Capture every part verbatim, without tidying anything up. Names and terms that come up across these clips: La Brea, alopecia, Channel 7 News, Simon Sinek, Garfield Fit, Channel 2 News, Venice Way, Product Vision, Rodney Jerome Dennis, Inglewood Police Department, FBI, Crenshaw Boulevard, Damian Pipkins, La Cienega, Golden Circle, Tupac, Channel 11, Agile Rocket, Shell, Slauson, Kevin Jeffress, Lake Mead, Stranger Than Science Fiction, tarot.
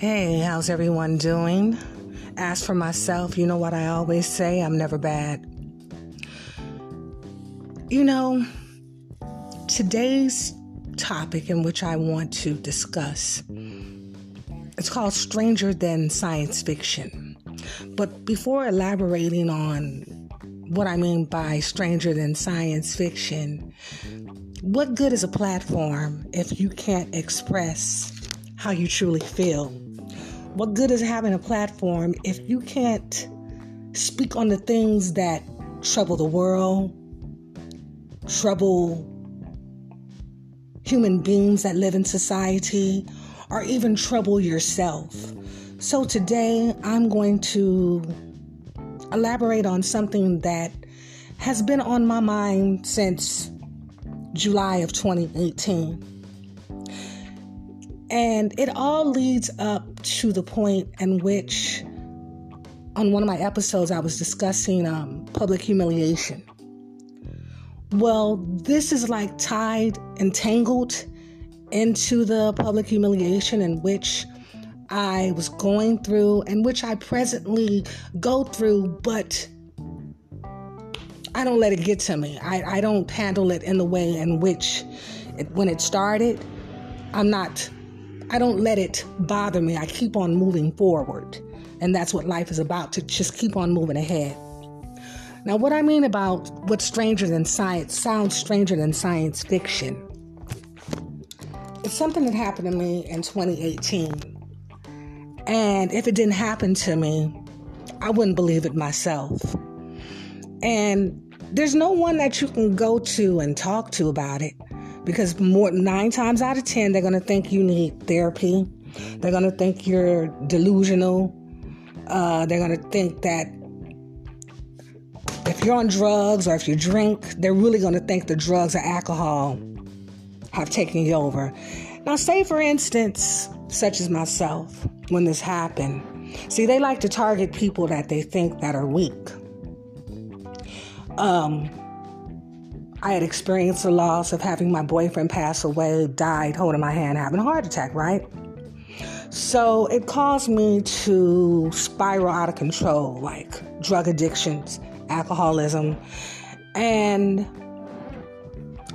Hey, how's everyone doing? As for myself, you know what I always say, I'm never bad. You know, today's topic in which I want to discuss, it's called Stranger Than Science Fiction. But before elaborating on what I mean by Stranger Than Science Fiction, what good is a platform if you can't express how you truly feel? What good is having a platform if you can't speak on the things that trouble the world, trouble human beings that live in society, or even trouble yourself? So today I'm going to elaborate on something that has been on my mind since July of twenty eighteen. And it all leads up to the point in which, on one of my episodes, I was discussing um, public humiliation. Well, this is like tied and tangled into the public humiliation in which I was going through and which I presently go through, but I don't let it get to me. I, I don't handle it in the way in which, it, when it started, I'm not... I don't let it bother me. I keep on moving forward. And that's what life is about, to just keep on moving ahead. Now, what I mean about what's stranger than science, sounds stranger than science fiction. It's something that happened to me in twenty eighteen. And if it didn't happen to me, I wouldn't believe it myself. And there's no one that you can go to and talk to about it. Because more nine times out of ten, they're going to think you need therapy. They're going to think you're delusional. Uh, they're going to think that if you're on drugs or if you drink, they're really going to think the drugs or alcohol have taken you over. Now, say, for instance, such as myself, when this happened. See, they like to target people that they think that are weak. Um... I had experienced the loss of having my boyfriend pass away, died holding my hand, having a heart attack, right? So it caused me to spiral out of control, like drug addictions, alcoholism, and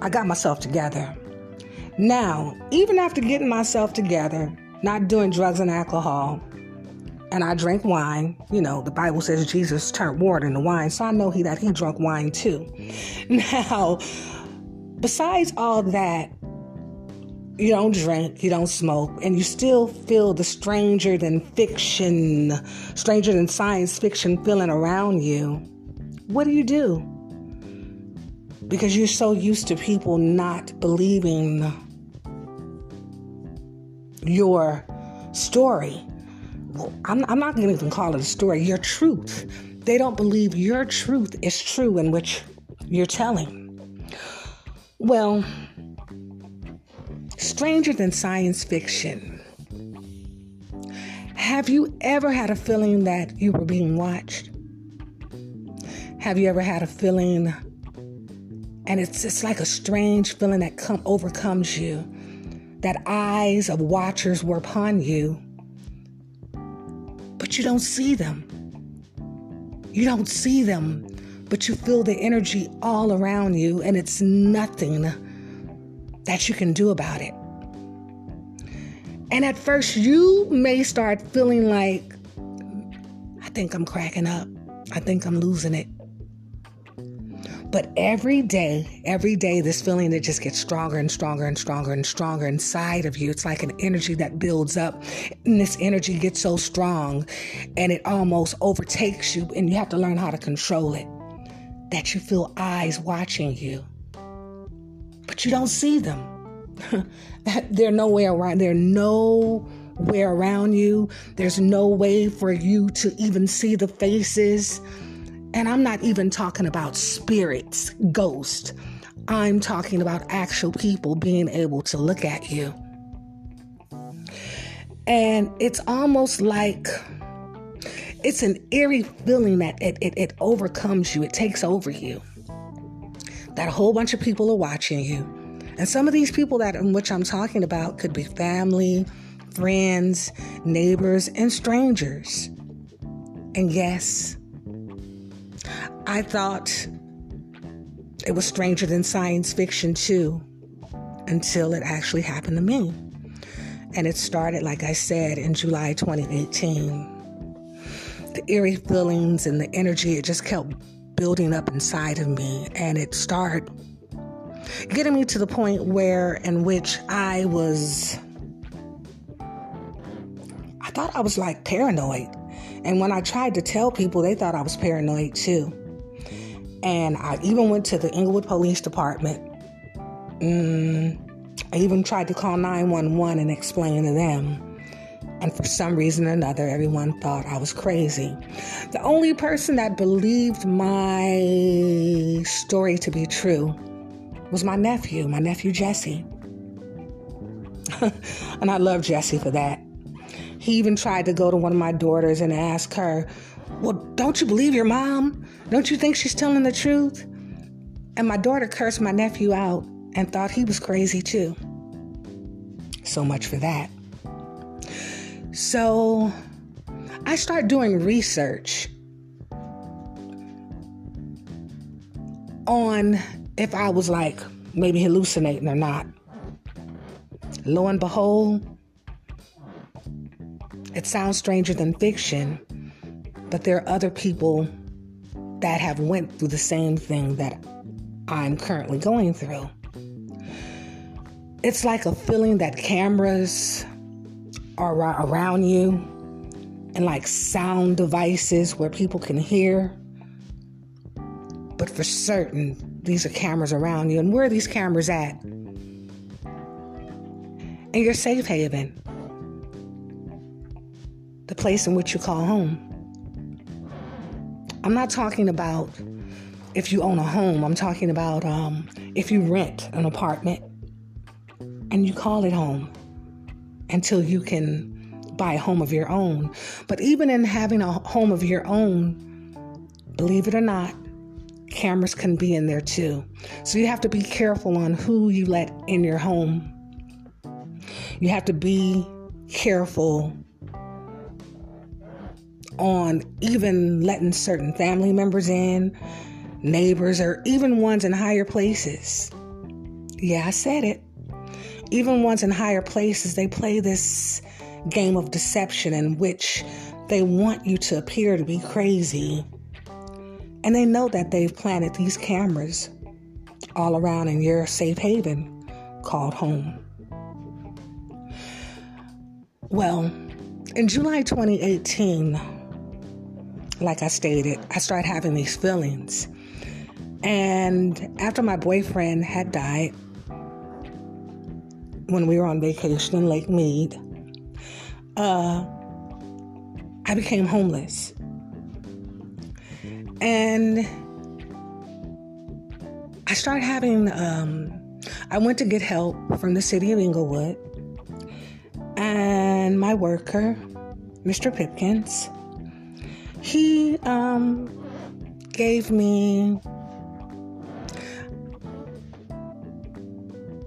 I got myself together. Now, even after getting myself together, not doing drugs and alcohol, and I drank wine. You know, the Bible says Jesus turned water into wine. So I know he that he drank wine too. Now, besides all that, you don't drink, you don't smoke, and you still feel the stranger than fiction, stranger than science fiction feeling around you. What do you do? Because you're so used to people not believing your story. I'm, I'm not going to even call it a story. Your truth. They don't believe your truth is true in which you're telling. Well, stranger than science fiction. Have you ever had a feeling that you were being watched? Have you ever had a feeling, and it's it's like a strange feeling that come overcomes you, that eyes of watchers were upon you? But you don't see them. You don't see them, but you feel the energy all around you, and it's nothing that you can do about it. And at first, you may start feeling like, I think I'm cracking up. I think I'm losing it. But every day, every day, this feeling, it just gets stronger and stronger and stronger and stronger inside of you. It's like an energy that builds up. And this energy gets so strong and it almost overtakes you. And you have to learn how to control it. That you feel eyes watching you. But you don't see them. They're nowhere around. They're nowhere around you. There's no way for you to even see the faces. And I'm not even talking about spirits, ghosts. I'm talking about actual people being able to look at you. And it's almost like it's an eerie feeling that it, it, it overcomes you. It takes over you. That a whole bunch of people are watching you. And some of these people that in which I'm talking about could be family, friends, neighbors, and strangers. And yes, I thought it was Stranger Than Science Fiction too, until it actually happened to me. And it started, like I said, in July twenty eighteen. The eerie feelings and the energy, it just kept building up inside of me. And it started getting me to the point where, in which I was, I thought I was like paranoid. And when I tried to tell people, they thought I was paranoid too. And I even went to the Inglewood Police Department. Mm, I even tried to call nine one one and explain to them. And for some reason or another, everyone thought I was crazy. The only person that believed my story to be true was my nephew, my nephew Jesse. And I love Jesse for that. He even tried to go to one of my daughters and ask her, well, don't you believe your mom? Don't you think she's telling the truth? And my daughter cursed my nephew out and thought he was crazy too. So much for that. So I start doing research on if I was like maybe hallucinating or not. Lo and behold, it sounds stranger than fiction, but there are other people that have went through the same thing that I'm currently going through. It's like a feeling that cameras are around you, and like sound devices where people can hear. But for certain, these are cameras around you. And where are these cameras at? In your safe haven, the place in which you call home. I'm not talking about if you own a home. I'm talking about um, if you rent an apartment and you call it home until you can buy a home of your own. But even in having a home of your own, believe it or not, cameras can be in there too. So you have to be careful on who you let in your home. You have to be careful on even letting certain family members in, neighbors, or even ones in higher places. Yeah, I said it. Even ones in higher places, they play this game of deception in which they want you to appear to be crazy. And they know that they've planted these cameras all around in your safe haven called home. Well, in July twenty eighteen, like I stated, I started having these feelings. And after my boyfriend had died, when we were on vacation in Lake Mead, uh, I became homeless. And I started having, um, I went to get help from the city of Inglewood. And my worker, Mister Pipkins, he um, gave me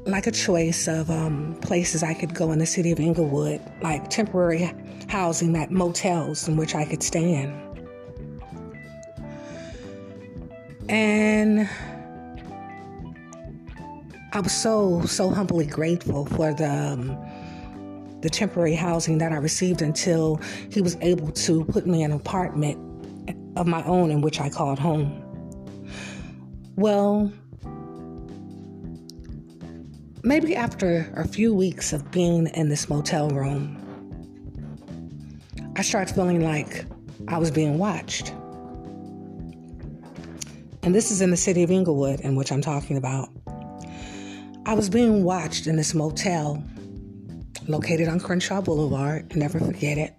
like a choice of um, places I could go in the city of Inglewood, like temporary housing at motels in which I could stay in. And I was so, so humbly grateful for the um, the temporary housing that I received until he was able to put me in an apartment of my own in which I called home. Well, maybe after a few weeks of being in this motel room, I started feeling like I was being watched. And this is in the city of Inglewood, in which I'm talking about. I was being watched in this motel located on Crenshaw Boulevard. Never forget it.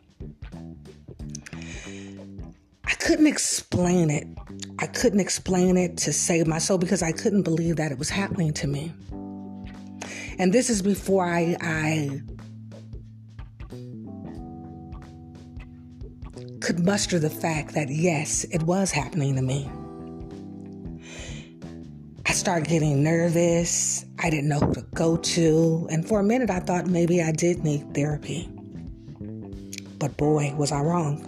I couldn't explain it. I couldn't explain it to save my soul because I couldn't believe that it was happening to me. And this is before I, I could muster the fact that, yes, it was happening to me. I started getting nervous. I didn't know who to go to. And for a minute, I thought maybe I did need therapy. But boy, was I wrong.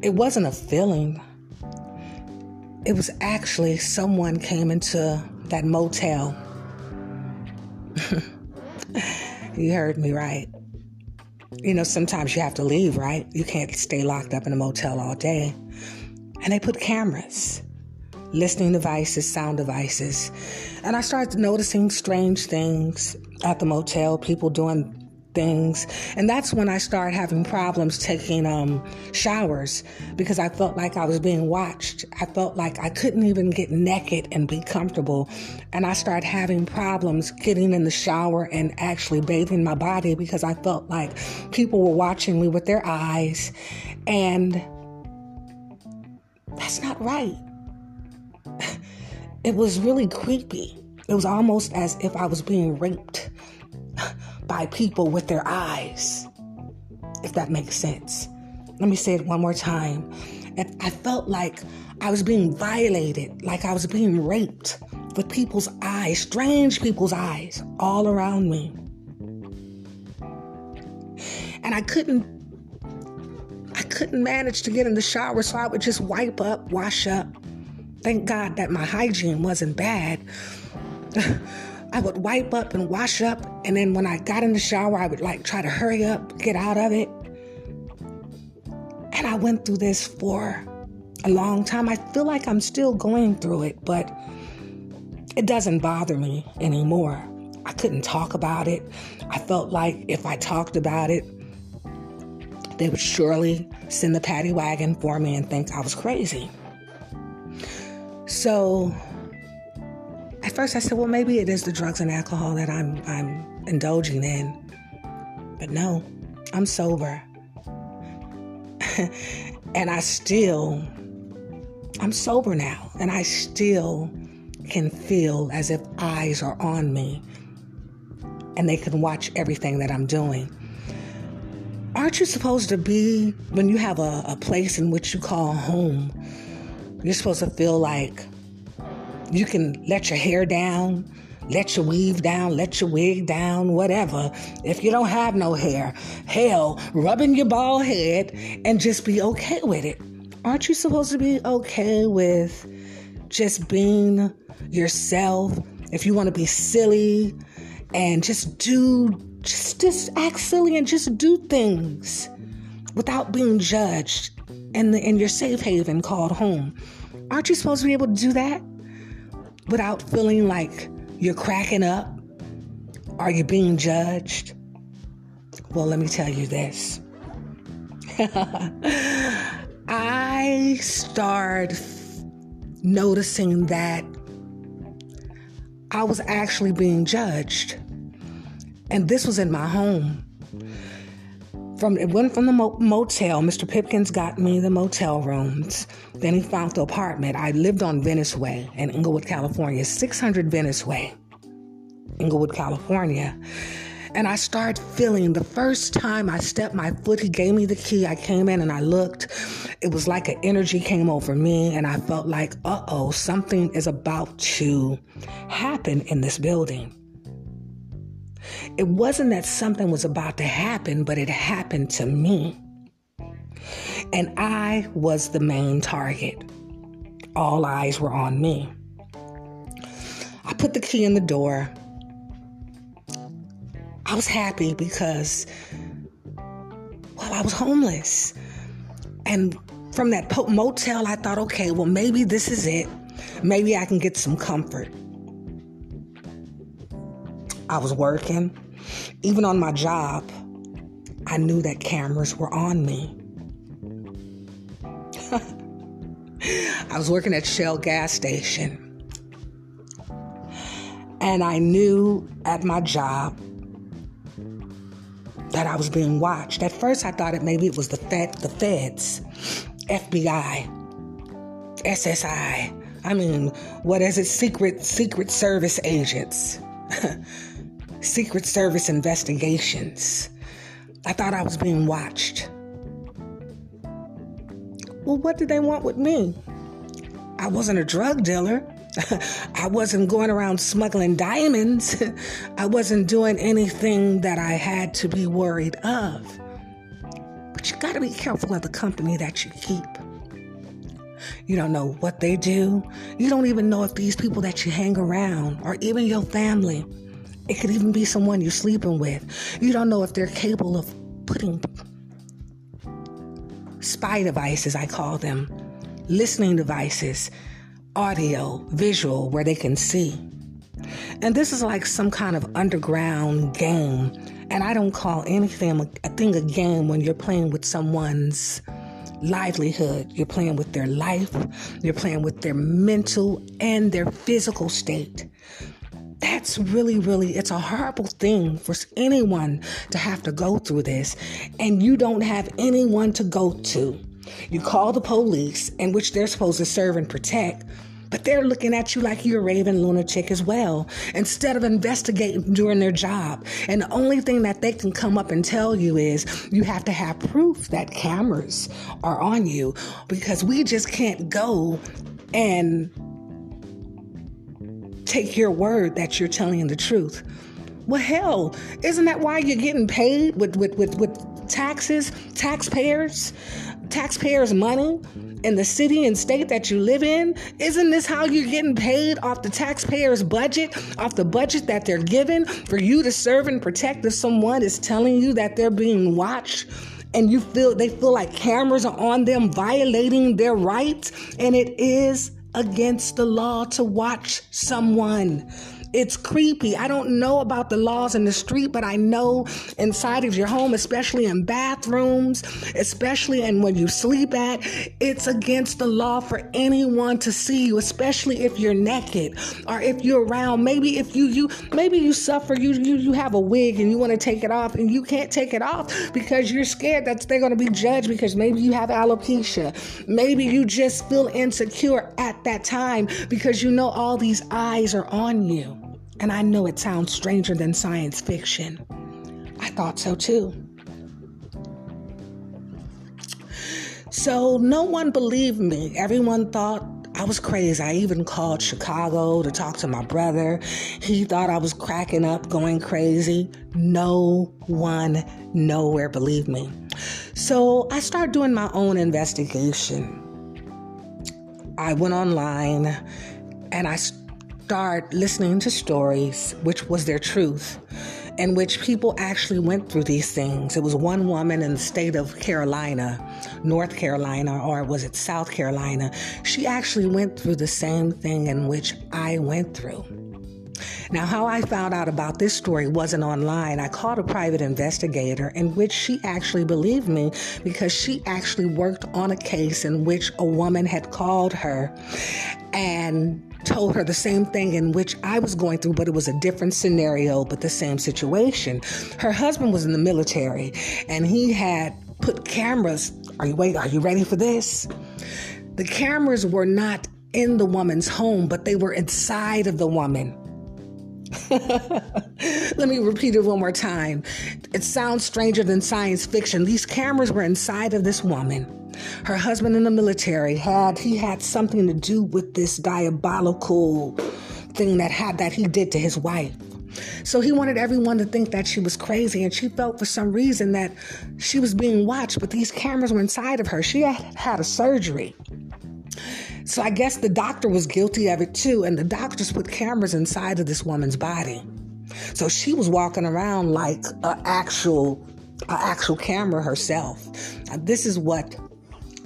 It wasn't a feeling. It was actually someone came into that motel. You heard me right. You know, sometimes you have to leave, right? You can't stay locked up in a motel all day. And they put cameras, listening devices, sound devices. And I started noticing strange things at the motel, people doing things. And that's when I started having problems taking um, showers because I felt like I was being watched. I felt like I couldn't even get naked and be comfortable. And I started having problems getting in the shower and actually bathing my body because I felt like people were watching me with their eyes. And that's not right. It was really creepy. It was almost as if I was being raped by people with their eyes, if that makes sense. Let me say it one more time. And I felt like I was being violated, like I was being raped with people's eyes, strange people's eyes all around me. And I couldn't, I couldn't manage to get in the shower, so I would just wipe up, wash up. Thank God that my hygiene wasn't bad. I would wipe up and wash up, and then when I got in the shower, I would like try to hurry up, get out of it. And I went through this for a long time. I feel like I'm still going through it, but it doesn't bother me anymore. I couldn't talk about it. I felt like if I talked about it, they would surely send the paddy wagon for me and think I was crazy. So at first I said, well, maybe it is the drugs and alcohol that I'm I'm indulging in. But no, I'm sober. And I still, I'm sober now. And I still can feel as if eyes are on me. And they can watch everything that I'm doing. Aren't you supposed to be, when you have a, a place in which you call home, you're supposed to feel like you can let your hair down, let your weave down, let your wig down, whatever. If you don't have no hair, hell, rubbing your bald head and just be okay with it. Aren't you supposed to be okay with just being yourself? If you want to be silly and just do, just, just act silly and just do things without being judged in, the, in your safe haven called home. Aren't you supposed to be able to do that without feeling like you're cracking up? Are you being judged? Well, let me tell you this. I started noticing that I was actually being judged. And this was in my home. From, it went from the motel. Mister Pipkins got me the motel rooms. Then he found the apartment. I lived on Venice Way in Inglewood, California, six hundred Venice Way, Inglewood, California. And I started feeling, the first time I stepped my foot, he gave me the key. I came in and I looked. It was like an energy came over me, and I felt like, uh-oh, something is about to happen in this building. It wasn't that something was about to happen, but it happened to me. And I was the main target. All eyes were on me. I put the key in the door. I was happy because, well, I was homeless. And from that po- motel, I thought, okay, well, maybe this is it. Maybe I can get some comfort. I was working. Even on my job, I knew that cameras were on me. I was working at Shell gas station. And I knew at my job that I was being watched. At first, I thought it maybe it was the Fed, the feds, F B I, S S I. I mean, what is it? Secret, Secret Service agents. Secret Service investigations. I thought I was being watched. Well, what did they want with me? I wasn't a drug dealer. I wasn't going around smuggling diamonds. I wasn't doing anything that I had to be worried of. But you got to be careful of the company that you keep. You don't know what they do. You don't even know if these people that you hang around or even your family, it could even be someone you're sleeping with. You don't know if they're capable of putting spy devices, I call them, listening devices, audio, visual, where they can see. And this is like some kind of underground game. And I don't call anything a thing a game when you're playing with someone's livelihood. You're playing with their life. You're playing with their mental and their physical state. That's really, really, it's a horrible thing for anyone to have to go through this. And you don't have anyone to go to. You call the police, in which they're supposed to serve and protect, but they're looking at you like you're a raving lunatic as well, instead of investigating during their job. And the only thing that they can come up and tell you is you have to have proof that cameras are on you, because we just can't go and take your word that you're telling the truth. Well, hell, isn't that why you're getting paid with, with, with, with taxes, taxpayers? taxpayers' money in the city and state that you live in? Isn't this how you're getting paid, off the taxpayers' budget, off the budget that they're given for you to serve and protect? If someone is telling you that they're being watched and you feel they feel like cameras are on them, violating their rights, and it is against the law to watch someone. It's creepy. I don't know about the laws in the street, but I know inside of your home, especially in bathrooms, especially in when you sleep at, it's against the law for anyone to see you, especially if you're naked or if you're around. Maybe if you you maybe you suffer, you you you have a wig and you want to take it off and you can't take it off because you're scared that they're going to be judged, because maybe you have alopecia. Maybe you just feel insecure at that time because you know all these eyes are on you. And I know it sounds stranger than science fiction. I thought so too. So no one believed me. Everyone thought I was crazy. I even called Chicago to talk to my brother. He thought I was cracking up, going crazy. No one nowhere believed me. So I started doing my own investigation. I went online and I started start listening to stories, which was their truth, in which people actually went through these things. It was one woman in the state of Carolina, North Carolina, or was it South Carolina? She actually went through the same thing in which I went through. Now, how I found out about this story wasn't online. I called a private investigator in which she actually believed me, because she actually worked on a case in which a woman had called her and told her the same thing in which I was going through, but it was a different scenario, but the same situation. Her husband was in the military and he had put cameras. Are you wait? Are you ready for this? The cameras were not in the woman's home, but they were inside of the woman. Let me repeat it one more time. It sounds stranger than science fiction. These cameras were inside of this woman. Her husband in the military had, he had something to do with this diabolical thing that had, that he did to his wife. So he wanted everyone to think that she was crazy, and she felt for some reason that she was being watched, but these cameras were inside of her. She had had a surgery. So I guess the doctor was guilty of it too, and the doctors put cameras inside of this woman's body. So she was walking around like an actual, a actual camera herself. Now, this is what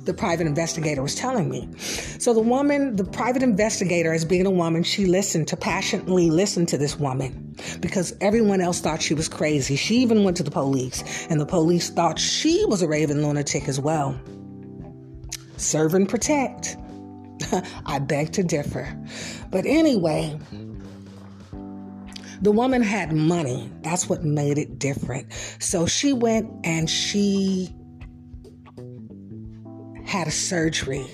the private investigator was telling me. So the woman, the private investigator, as being a woman, she listened to, passionately listened to this woman, because everyone else thought she was crazy. She even went to the police, and the police thought she was a raving lunatic as well. Serve and protect. I beg to differ. But anyway, the woman had money. That's what made it different. So she went and she had a surgery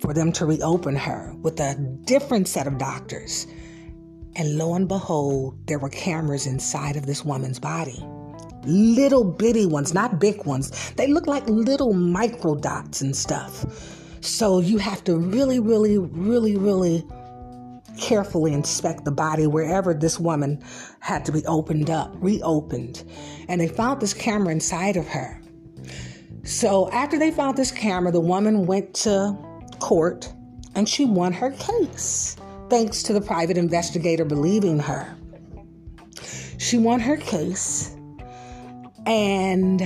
for them to reopen her with a different set of doctors. And lo and behold, there were cameras inside of this woman's body. Little bitty ones, not big ones. They look like little micro dots and stuff. So you have to really, really, really, really carefully inspect the body wherever this woman had to be opened up, reopened. And they found this camera inside of her. So after they found this camera, the woman went to court and she won her case, thanks to the private investigator believing her. She won her case, and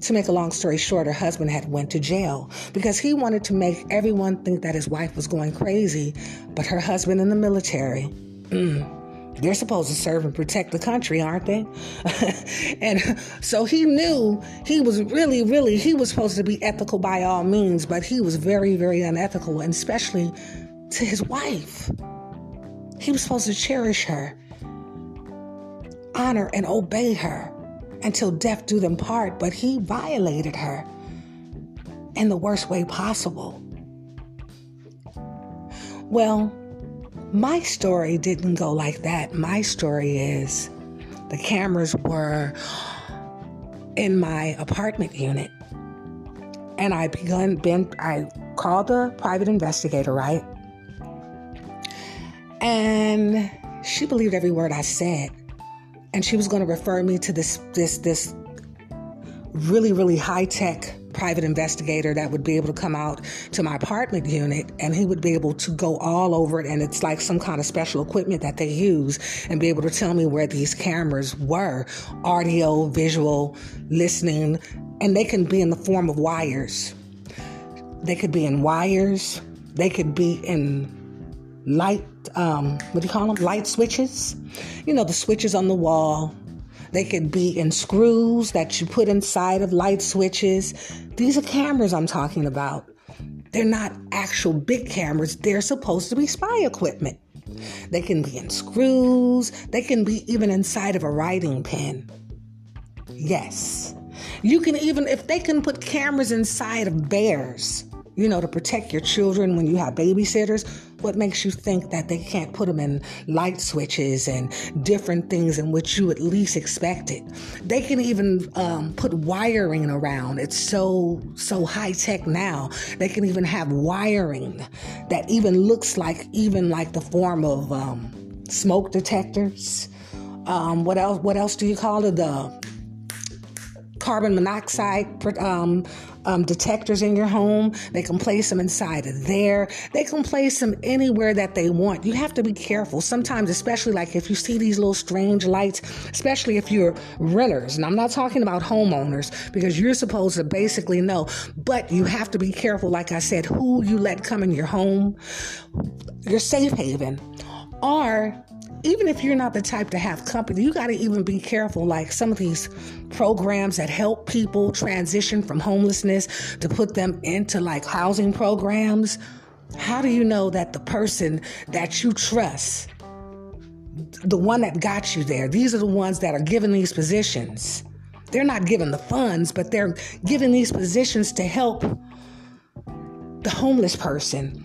to make a long story short, her husband had went to jail because he wanted to make everyone think that his wife was going crazy, but her husband in the military, mm, they're supposed to serve and protect the country, aren't they? And so he knew he was really, really, he was supposed to be ethical by all means, but he was very, very unethical, and especially to his wife. He was supposed to cherish her, honor and obey her, until death do them part, but he violated her in the worst way possible. Well, my story didn't go like that. My story is the cameras were in my apartment unit, and I begun, been, I called the private investigator, right? And she believed every word I said. And she was going to refer me to this this this really, really high-tech private investigator that would be able to come out to my apartment unit, and he would be able to go all over it, and it's like some kind of special equipment that they use, and be able to tell me where these cameras were, audio, visual, listening, and they can be in the form of wires. They could be in wires. They could be in light, um, what do you call them? Light switches. You know, the switches on the wall. They could be in screws that you put inside of light switches. These are cameras I'm talking about. They're not actual big cameras. They're supposed to be spy equipment. They can be in screws. They can be even inside of a writing pen. Yes. You can even, if they can put cameras inside of bears, you know, to protect your children when you have babysitters, what makes you think that they can't put them in light switches and different things in which you at least expect it? They can even um, put wiring around. It's so, so high tech now. They can even have wiring that even looks like, even like the form of um, smoke detectors. Um, what else, what else do you call it? The carbon monoxide um, Um, detectors in your home. They can place them inside of there. They can place them anywhere that they want. You have to be careful. Sometimes, especially like if you see these little strange lights, especially if you're renters, and I'm not talking about homeowners, because you're supposed to basically know, but you have to be careful, like I said, who you let come in your home, your safe haven, or even if you're not the type to have company, you got to even be careful, like some of these programs that help people transition from homelessness to put them into like housing programs. How do you know that the person that you trust, the one that got you there, these are the ones that are given these positions. They're not given the funds, but they're given these positions to help the homeless person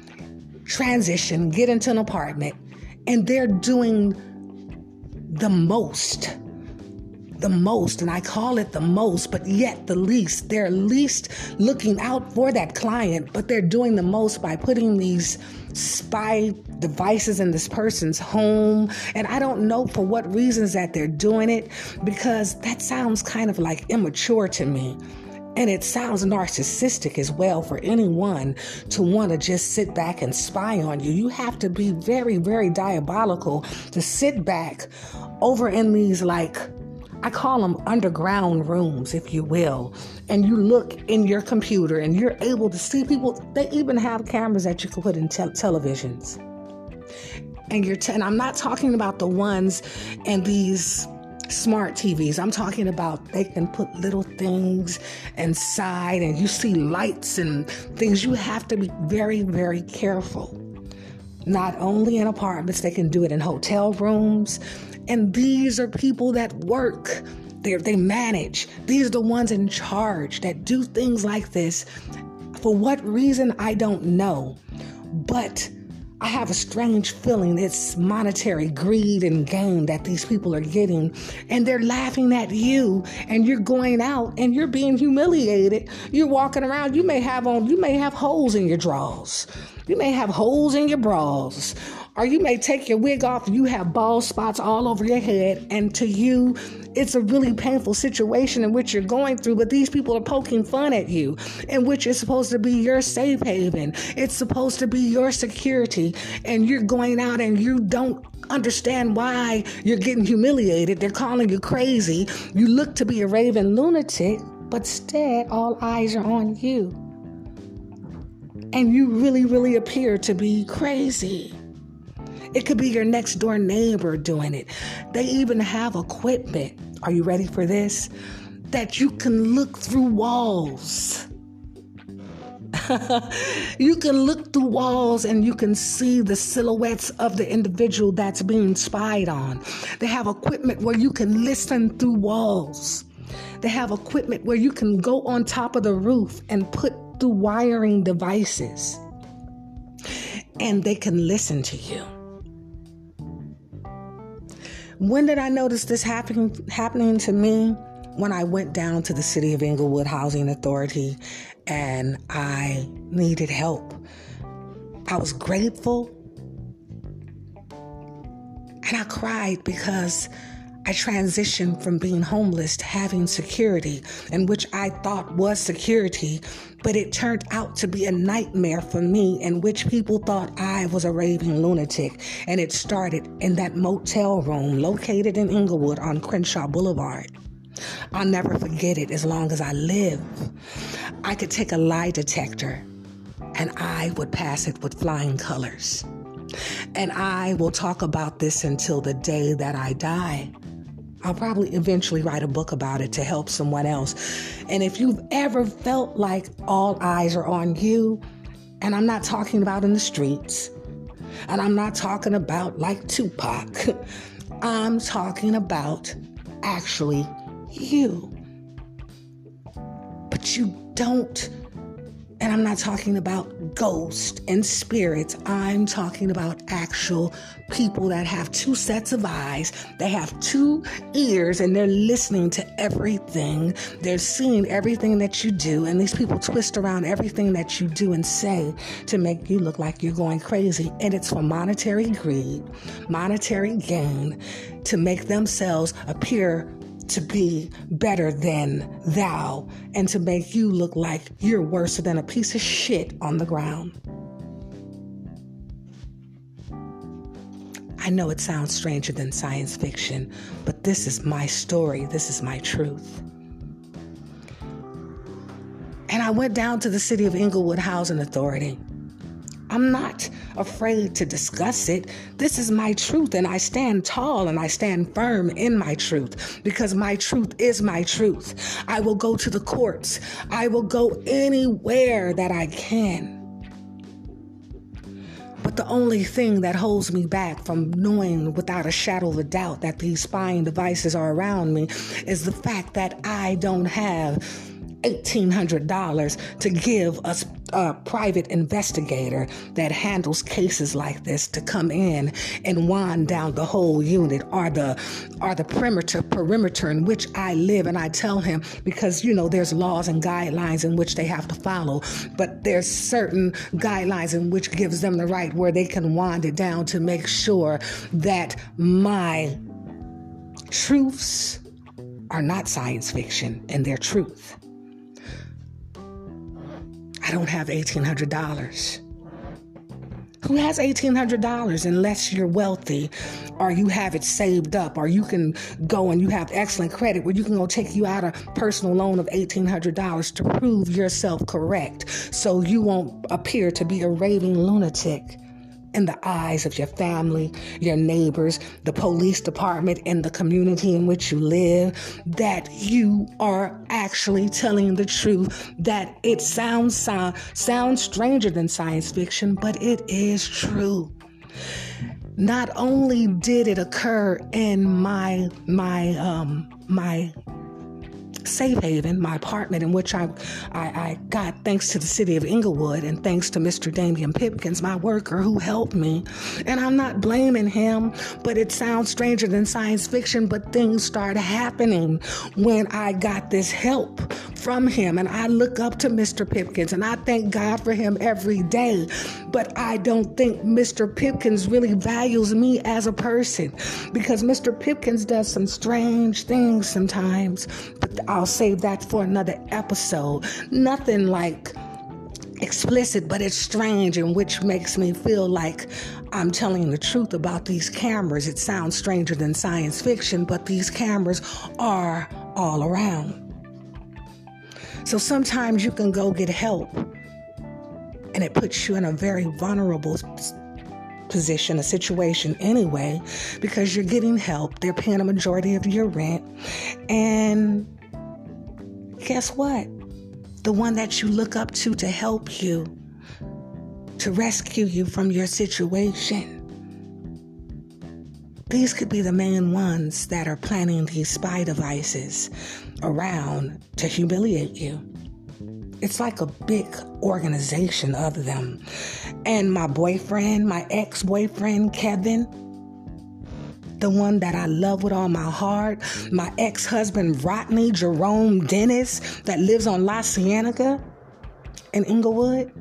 transition, get into an apartment. And they're doing the most, the most, and I call it the most, but yet the least. They're least looking out for that client, but they're doing the most by putting these spy devices in this person's home. And I don't know for what reasons that they're doing it, because that sounds kind of like immature to me. And it sounds narcissistic as well for anyone to want to just sit back and spy on you. You have to be very, very diabolical to sit back over in these, like, I call them underground rooms, if you will. And you look in your computer and you're able to see people. They even have cameras that you can put in te- televisions. And, you're t- and I'm not talking about the ones in these smart T Vs. I'm talking about they can put little things inside and you see lights and things. You have to be very, very careful. Not only in apartments, they can do it in hotel rooms. And these are people that work. They they manage. These are the ones in charge that do things like this. For what reason, I don't know. But I have a strange feeling it's monetary greed and gain that these people are getting, and they're laughing at you, and you're going out and you're being humiliated. You're walking around. You may have on, you may have holes in your drawers. You may have holes in your bras, or you may take your wig off and you have bald spots all over your head. And to you, it's a really painful situation in which you're going through, but these people are poking fun at you, in which is supposed to be your safe haven. It's supposed to be your security, and you're going out and you don't understand why you're getting humiliated. They're calling you crazy. You look to be a raving lunatic, but instead all eyes are on you. And you really, really appear to be crazy. It could be your next door neighbor doing it. They even have equipment. Are you ready for this? That you can look through walls. You can look through walls and you can see the silhouettes of the individual that's being spied on. They have equipment where you can listen through walls. They have equipment where you can go on top of the roof and put through wiring devices. And they can listen to you. When did I notice this happening happening to me? When I went down to the City of Inglewood Housing Authority and I needed help. I was grateful. And I cried because I transitioned from being homeless to having security, and which I thought was security, but it turned out to be a nightmare for me, in which people thought I was a raving lunatic. And it started in that motel room located in Inglewood on Crenshaw Boulevard. I'll never forget it as long as I live. I could take a lie detector and I would pass it with flying colors. And I will talk about this until the day that I die. I'll probably eventually write a book about it to help someone else. And if you've ever felt like all eyes are on you, and I'm not talking about in the streets, and I'm not talking about like Tupac, I'm talking about actually you. But you don't, and I'm not talking about ghosts and spirits. I'm talking about actual people that have two sets of eyes. They have two ears and they're listening to everything. They're seeing everything that you do. And these people twist around everything that you do and say to make you look like you're going crazy. And it's for monetary greed, monetary gain, to make themselves appear to be better than thou, and to make you look like you're worse than a piece of shit on the ground. I know it sounds stranger than science fiction, but this is my story. This is my truth. And I went down to the City of Inglewood Housing Authority. I'm not afraid to discuss it. This is my truth, and I stand tall and I stand firm in my truth, because my truth is my truth. I will go to the courts. I will go anywhere that I can. But the only thing that holds me back from knowing without a shadow of a doubt that these spying devices are around me is the fact that I don't have eighteen hundred dollars to give a, a private investigator that handles cases like this to come in and wind down the whole unit or the or the perimeter perimeter in which I live. And I tell him, because, you know, there's laws and guidelines in which they have to follow, but there's certain guidelines in which gives them the right where they can wind it down to make sure that my truths are not science fiction and they're truth. I don't have eighteen hundred dollars. Who has eighteen hundred dollars unless you're wealthy or you have it saved up, or you can go and you have excellent credit where you can go take you out a personal loan of eighteen hundred dollars to prove yourself correct so you won't appear to be a raving lunatic in the eyes of your family, your neighbors, the police department, and the community in which you live, that you are actually telling the truth, that it sounds, sound, sounds stranger than science fiction, but it is true. Not only did it occur in my, my, um, my safe haven, my apartment in which I, I, I got thanks to the city of Inglewood and thanks to Mister Damian Pipkins, my worker who helped me. And I'm not blaming him, but it sounds stranger than science fiction, but things started happening when I got this help from him. And I look up to Mister Pipkins and I thank God for him every day, but I don't think Mister Pipkins really values me as a person, because Mister Pipkins does some strange things sometimes, but I'll save that for another episode. Nothing like explicit, but it's strange, and which makes me feel like I'm telling the truth about these cameras. It sounds stranger than science fiction, but these cameras are all around. So sometimes you can go get help, and it puts you in a very vulnerable position, a situation anyway, because you're getting help. They're paying a majority of your rent. And guess what? The one that you look up to to help you, to rescue you from your situation. These could be the main ones that are planning these spy devices around to humiliate you. It's like a big organization of them. And my boyfriend, my ex-boyfriend, Kevin, the one that I love with all my heart, my ex-husband, Rodney Jerome Dennis, that lives on La Cienega in Inglewood.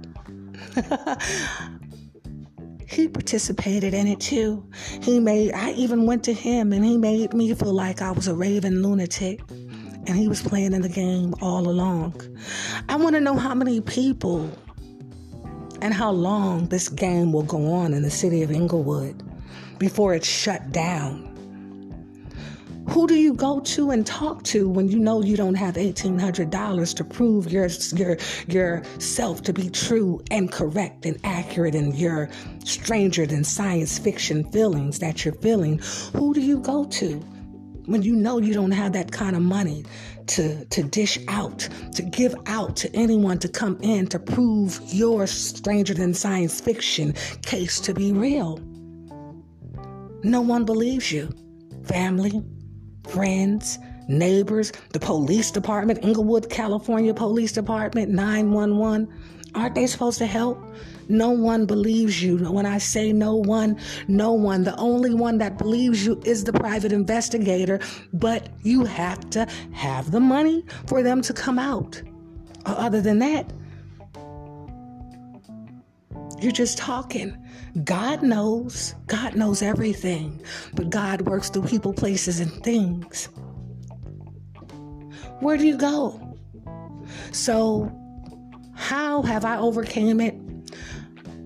He participated in it too. He made, I even went to him and he made me feel like I was a raving lunatic. And he was playing in the game all along. I want to know how many people and how long this game will go on in the city of Inglewood before it's shut down. Who do you go to and talk to when you know you don't have eighteen hundred dollars to prove your, your, yourself to be true and correct and accurate in your stranger than science fiction feelings that you're feeling? Who do you go to when you know you don't have that kind of money to, to dish out, to give out to anyone to come in to prove your stranger than science fiction case to be real? No one believes you. Family, friends, neighbors, the police department, Inglewood, California Police Department, nine one one. Aren't they supposed to help? No one believes you. When I say no one, no one. The only one that believes you is the private investigator, but you have to have the money for them to come out. Other than that, you're just talking. God knows. God knows everything, but God works through people, places, and things. Where do you go? So, how have I overcame it?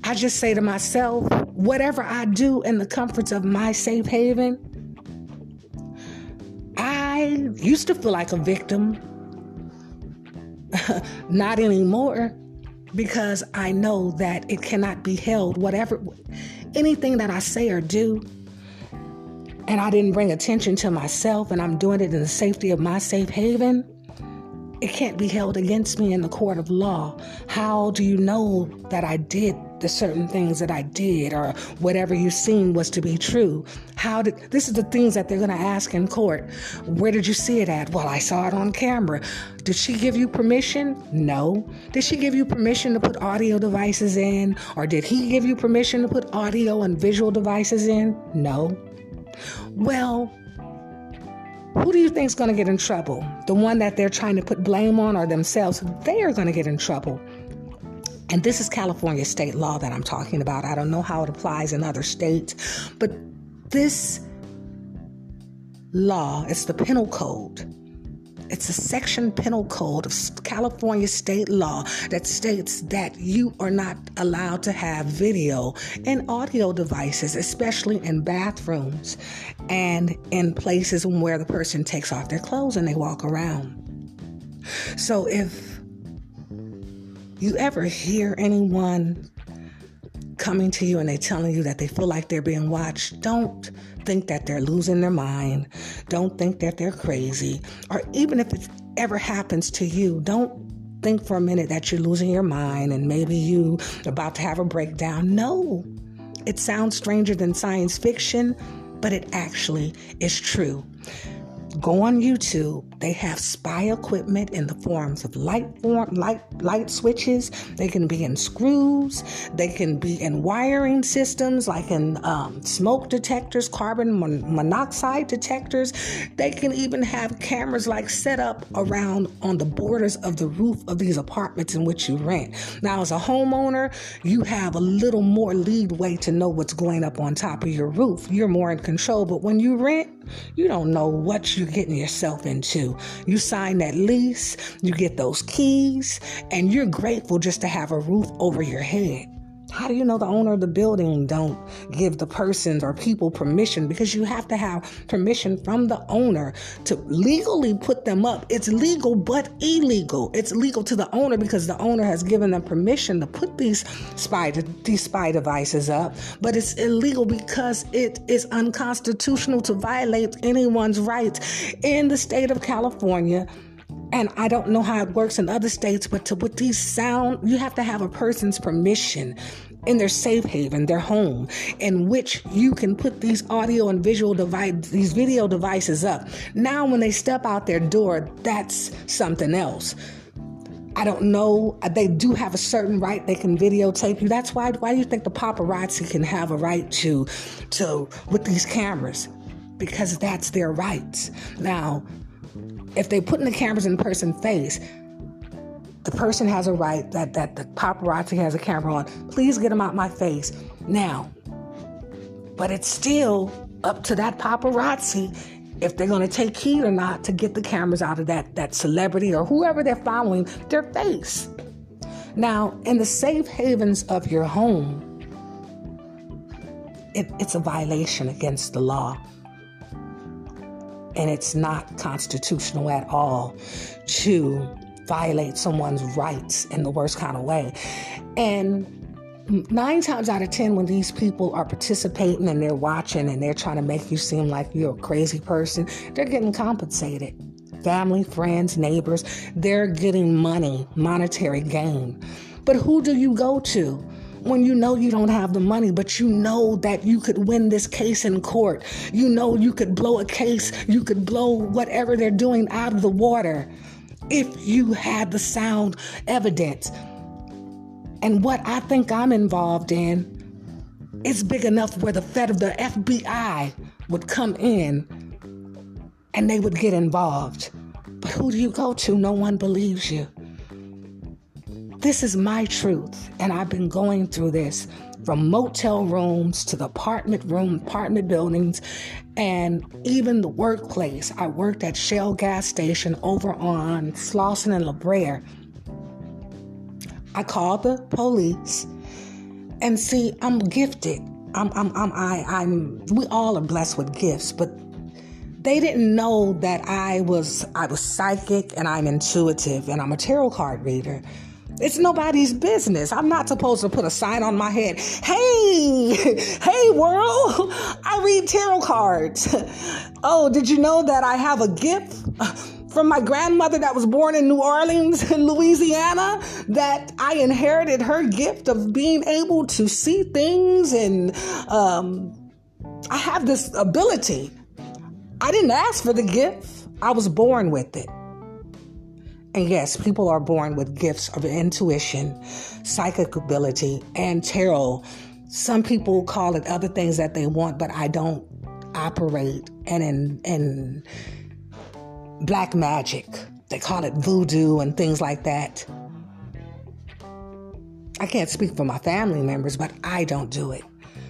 I just say to myself, whatever I do in the comforts of my safe haven, I used to feel like a victim. Not anymore, because I know that it cannot be held. Whatever, anything that I say or do, and I didn't bring attention to myself, and I'm doing it in the safety of my safe haven, it can't be held against me in the court of law. How do you know that I did the certain things that I did, or whatever you seen was to be true? How did, this is the things that they're going to ask in court. Where did you see it at? Well, I saw it on camera. Did she give you permission? No. Did she give you permission to put audio devices in? Or did he give you permission to put audio and visual devices in? No. Well, who do you think is going to get in trouble? The one that they're trying to put blame on or themselves? They are going to get in trouble. And this is California state law that I'm talking about. I don't know how it applies in other states, but this law, it's the penal code. It's a section penal code of California state law that states that you are not allowed to have video and audio devices, especially in bathrooms and in places where the person takes off their clothes and they walk around. So if you ever hear anyone coming to you and they're telling you that they feel like they're being watched, don't think that they're losing their mind. Don't think that they're crazy. Or even if it ever happens to you, don't think for a minute that you're losing your mind and maybe you about to have a breakdown. No, it sounds stranger than science fiction, but it actually is true. Go on YouTube They have spy equipment in the forms of light form, light light switches. They can be in screws. They can be in wiring systems, like in um, smoke detectors, carbon mon- monoxide detectors. They can even have cameras like set up around on the borders of the roof of these apartments in which you rent. Now, as a homeowner, you have a little more leeway to know what's going up on top of your roof. You're more in control. But when you rent, you don't know what you're getting yourself into. You sign that lease, you get those keys, and you're grateful just to have a roof over your head. How do you know the owner of the building don't give the persons or people permission? Because you have to have permission from the owner to legally put them up. It's legal, but illegal. It's legal to the owner because the owner has given them permission to put these spy, these spy devices up. But it's illegal because it is unconstitutional to violate anyone's rights in the state of California. And I don't know how it works in other states, but to, with these sound, you have to have a person's permission in their safe haven, their home, in which you can put these audio and visual device, these video devices up. Now, when they step out their door, that's something else. I don't know. They do have a certain right. They can videotape you. That's why. Why do you think the paparazzi can have a right to, to with these cameras? Because that's their rights. Now, if they put in the cameras in the person's face, the person has a right that, that the paparazzi has a camera on. Please get them out my face now. But it's still up to that paparazzi if they're going to take heed or not to get the cameras out of that, that celebrity or whoever they're following, their face. Now, in the safe havens of your home, it, it's a violation against the law. And it's not constitutional at all to violate someone's rights in the worst kind of way. And nine times out of ten, when these people are participating and they're watching and they're trying to make you seem like you're a crazy person, they're getting compensated. Family, friends, neighbors, they're getting money, monetary gain. But who do you go to when you know you don't have the money, but you know that you could win this case in court? You know you could blow a case, you could blow whatever they're doing out of the water if you had the sound evidence. And what I think I'm involved in is big enough where the Fed of the F B I would come in and they would get involved. But who do you go to? No one believes you. This is my truth, and I've been going through this from motel rooms to the apartment room, apartment buildings, and even the workplace. I worked at Shell gas station over on Slauson and La Brea. I called the police, and see, I'm gifted. I'm, I'm, I'm, I, I'm. We all are blessed with gifts, but they didn't know that I was, I was psychic and I'm intuitive and I'm a tarot card reader. It's nobody's business. I'm not supposed to put a sign on my head. Hey, hey world, I read tarot cards. Oh, did you know that I have a gift from my grandmother that was born in New Orleans, Louisiana, that I inherited her gift of being able to see things, and um, I have this ability. I didn't ask for the gift. I was born with it. And yes, people are born with gifts of intuition, psychic ability, and tarot. Some people call it other things that they want, but I don't operate. And in, in black magic, they call it voodoo and things like that. I can't speak for my family members, but I don't do it.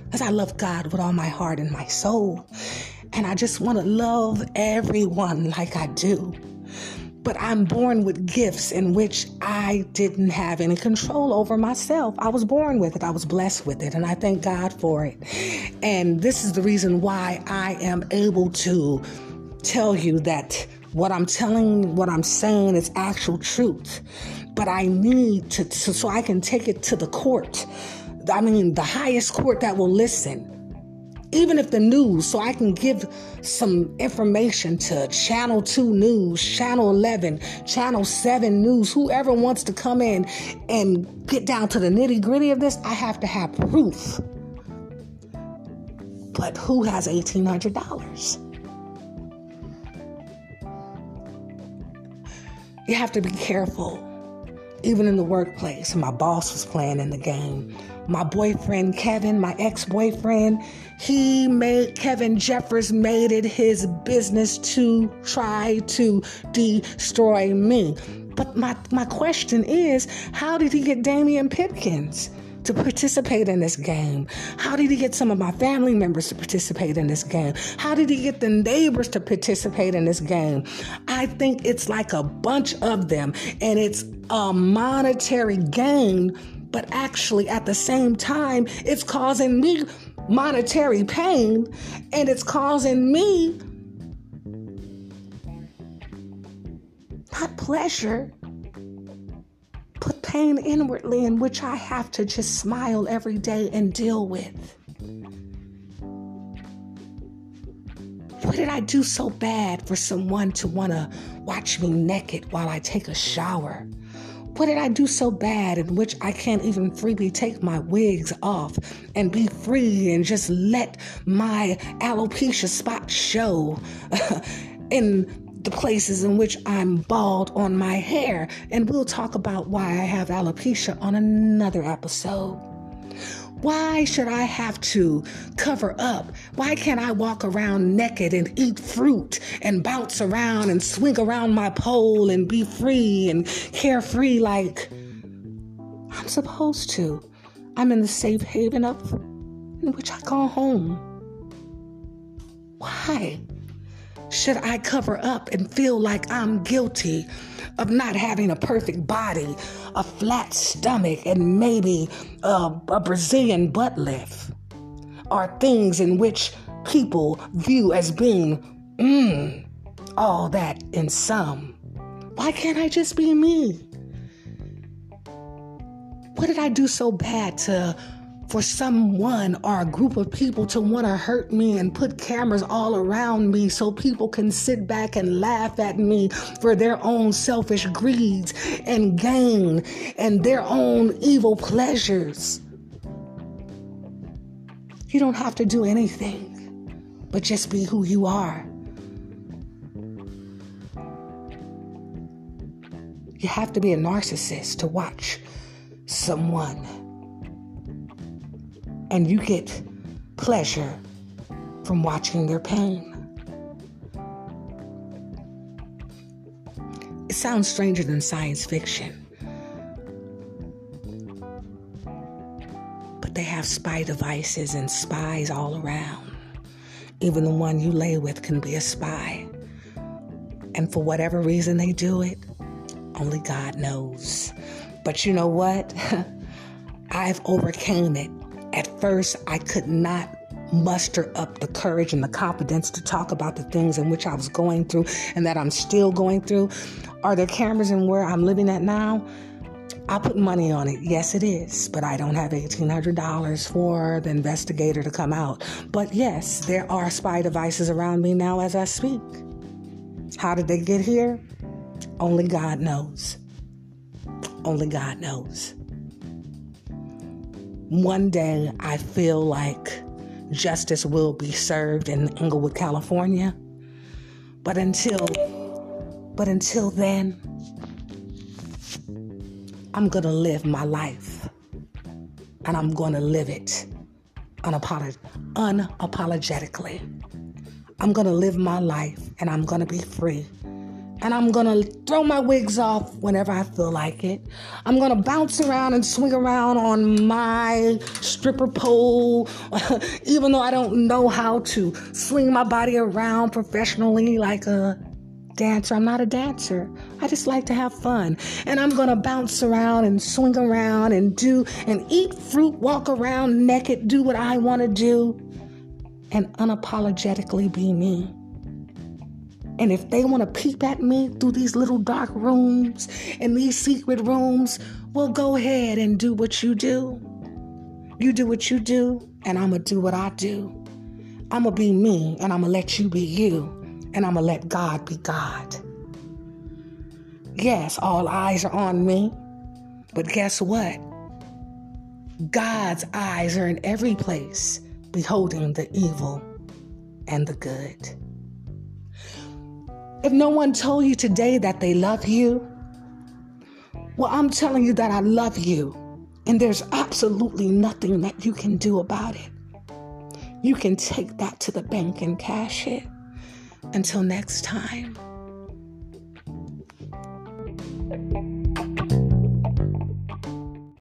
Because I love God with all my heart and my soul. And I just want to love everyone like I do. But I'm born with gifts in which I didn't have any control over myself. I was born with it. I was blessed with it. And I thank God for it. And this is the reason why I am able to tell you that what I'm telling, what I'm saying is actual truth. But I need to, to so I can take it to the court. I mean, the highest court that will listen. Even if the news, so I can give some information to Channel two News, Channel eleven, Channel seven News, whoever wants to come in and get down to the nitty gritty of this. I have to have proof. But who has eighteen hundred dollars? You have to be careful, even in the workplace. My boss was playing in the game. My boyfriend, Kevin, my ex-boyfriend, he made, Kevin Jeffress made it his business to try to destroy me. But my, my question is, how did he get Damian Pipkins to participate in this game? How did he get some of my family members to participate in this game? How did he get the neighbors to participate in this game? I think it's like a bunch of them, and it's a monetary gain, but actually at the same time, it's causing me monetary pain, and it's causing me not pleasure, but pain inwardly, in which I have to just smile every day and deal with. What did I do so bad for someone to want to watch me naked while I take a shower? What did I do so bad in which I can't even freely take my wigs off and be free and just let my alopecia spot show in the places in which I'm bald on my hair? And we'll talk about why I have alopecia on another episode. Why should I have to cover up? Why can't I walk around naked and eat fruit and bounce around and swing around my pole and be free and carefree like I'm supposed to? I'm in the safe haven of in which I call home. Why should I cover up and feel like I'm guilty of not having a perfect body, a flat stomach, and maybe a, a Brazilian butt lift? Are things in which people view as being mm, all that in sum. Why can't I just be me? What did I do so bad to for someone or a group of people to want to hurt me and put cameras all around me so people can sit back and laugh at me for their own selfish greeds and gain and their own evil pleasures? You don't have to do anything, but just be who you are. You have to be a narcissist to watch someone, and you get pleasure from watching their pain. It sounds Stranger Than Science Fiction, but they have spy devices and spies all around. Even the one you lay with can be a spy. And for whatever reason they do it, only God knows. But you know what? I've overcame it. At first, I could not muster up the courage and the confidence to talk about the things in which I was going through and that I'm still going through. Are there cameras in where I'm living at now? I put money on it. Yes, it is. But I don't have eighteen hundred dollars for the investigator to come out. But yes, there are spy devices around me now as I speak. How did they get here? Only God knows. Only God knows. One day, I feel like justice will be served in Inglewood, California. But until, but until then, I'm going to live my life. And I'm going to live it unapolog- unapologetically. I'm going to live my life, and I'm going to be free. And I'm going to throw my wigs off whenever I feel like it. I'm going to bounce around and swing around on my stripper pole, even though I don't know how to swing my body around professionally like a dancer. I'm not a dancer. I just like to have fun. And I'm going to bounce around and swing around and do and eat fruit, walk around naked, do what I want to do, and unapologetically be me. And if they want to peep at me through these little dark rooms and these secret rooms, well, go ahead and do what you do. You do what you do, and I'm going to do what I do. I'm going to be me, and I'm going to let you be you, and I'm going to let God be God. Yes, all eyes are on me, but guess what? God's eyes are in every place, beholding the evil and the good. If no one told you today that they love you, Well, I'm telling you that I love you, and there's absolutely nothing that you can do about it. You can take that to the bank and cash it. Until next time.